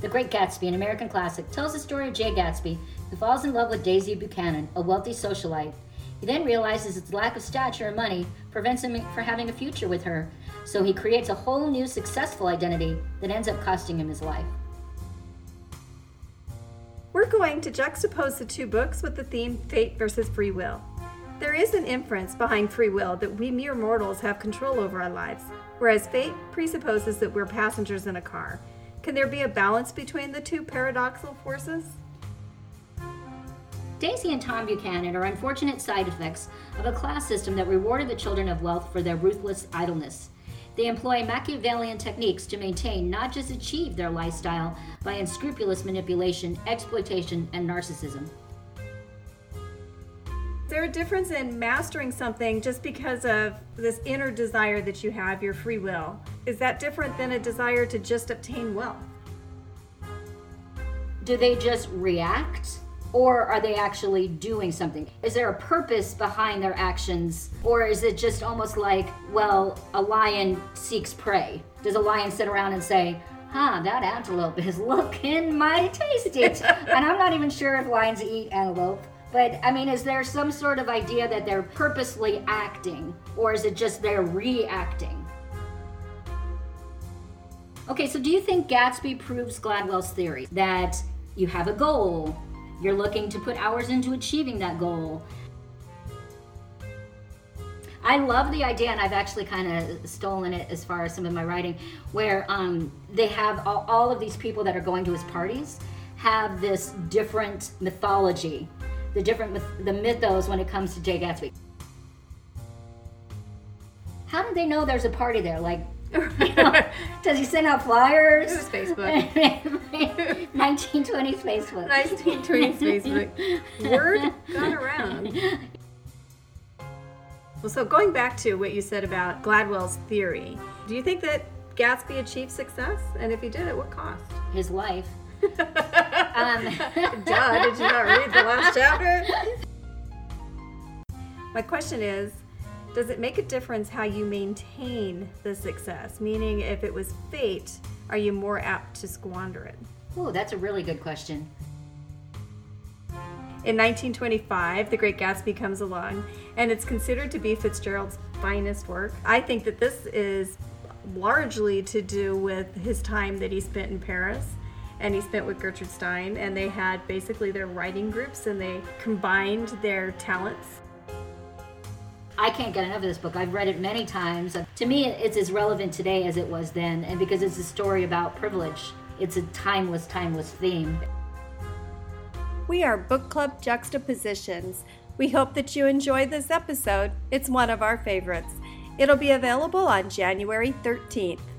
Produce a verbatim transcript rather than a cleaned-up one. The Great Gatsby, an American classic, tells the story of Jay Gatsby, who falls in love with Daisy Buchanan, a wealthy socialite. He then realizes his lack of stature and money prevents him from having a future with her, so he creates a whole new successful identity that ends up costing him his life. We're going to juxtapose the two books with the theme fate versus free will. There is an inference behind free will that we mere mortals have control over our lives, whereas fate presupposes that we're passengers in a car. Can there be a balance between the two paradoxical forces? Daisy and Tom Buchanan are unfortunate side effects of a class system that rewarded the children of wealth for their ruthless idleness. They employ Machiavellian techniques to maintain, not just achieve, their lifestyle by unscrupulous manipulation, exploitation, and narcissism. Is there a difference in mastering something just because of this inner desire that you have, your free will? Is that different than a desire to just obtain wealth? Do they just react? Or are they actually doing something? Is there a purpose behind their actions? Or is it just almost like, well, a lion seeks prey. Does a lion sit around and say, huh, that antelope is looking mighty tasty? And I'm not even sure if lions eat antelope. But, I mean, is there some sort of idea that they're purposely acting? Or is it just they're reacting? Okay, so do you think Gatsby proves Gladwell's theory that you have a goal? You're looking to put hours into achieving that goal. I love the idea, and I've actually kind of stolen it as far as some of my writing, where um, they have all, all of these people that are going to his parties have this different mythology, the different myth- the mythos when it comes to Jay Gatsby. How do they know there's a party there? Like, you know, does he send out flyers? It was Facebook. nineteen twenties Facebook. nineteen twenties Facebook. Word got around. Well, so going back to what you said about Gladwell's theory, do you think that Gatsby achieved success? And if he did, at what cost? His life. um. Duh, did you not read the last chapter? My question is, does it make a difference how you maintain the success? Meaning, if it was fate, are you more apt to squander it? Oh, that's a really good question. In nineteen twenty-five, The Great Gatsby comes along, and it's considered to be Fitzgerald's finest work. I think that this is largely to do with his time that he spent in Paris, and he spent with Gertrude Stein, and they had basically their writing groups, and they combined their talents. I can't get enough of this book. I've read it many times. To me, it's as relevant today as it was then, and because it's a story about privilege, it's a timeless, timeless theme. We are Book Club Juxtapositions. We hope that you enjoy this episode. It's one of our favorites. It'll be available on January thirteenth.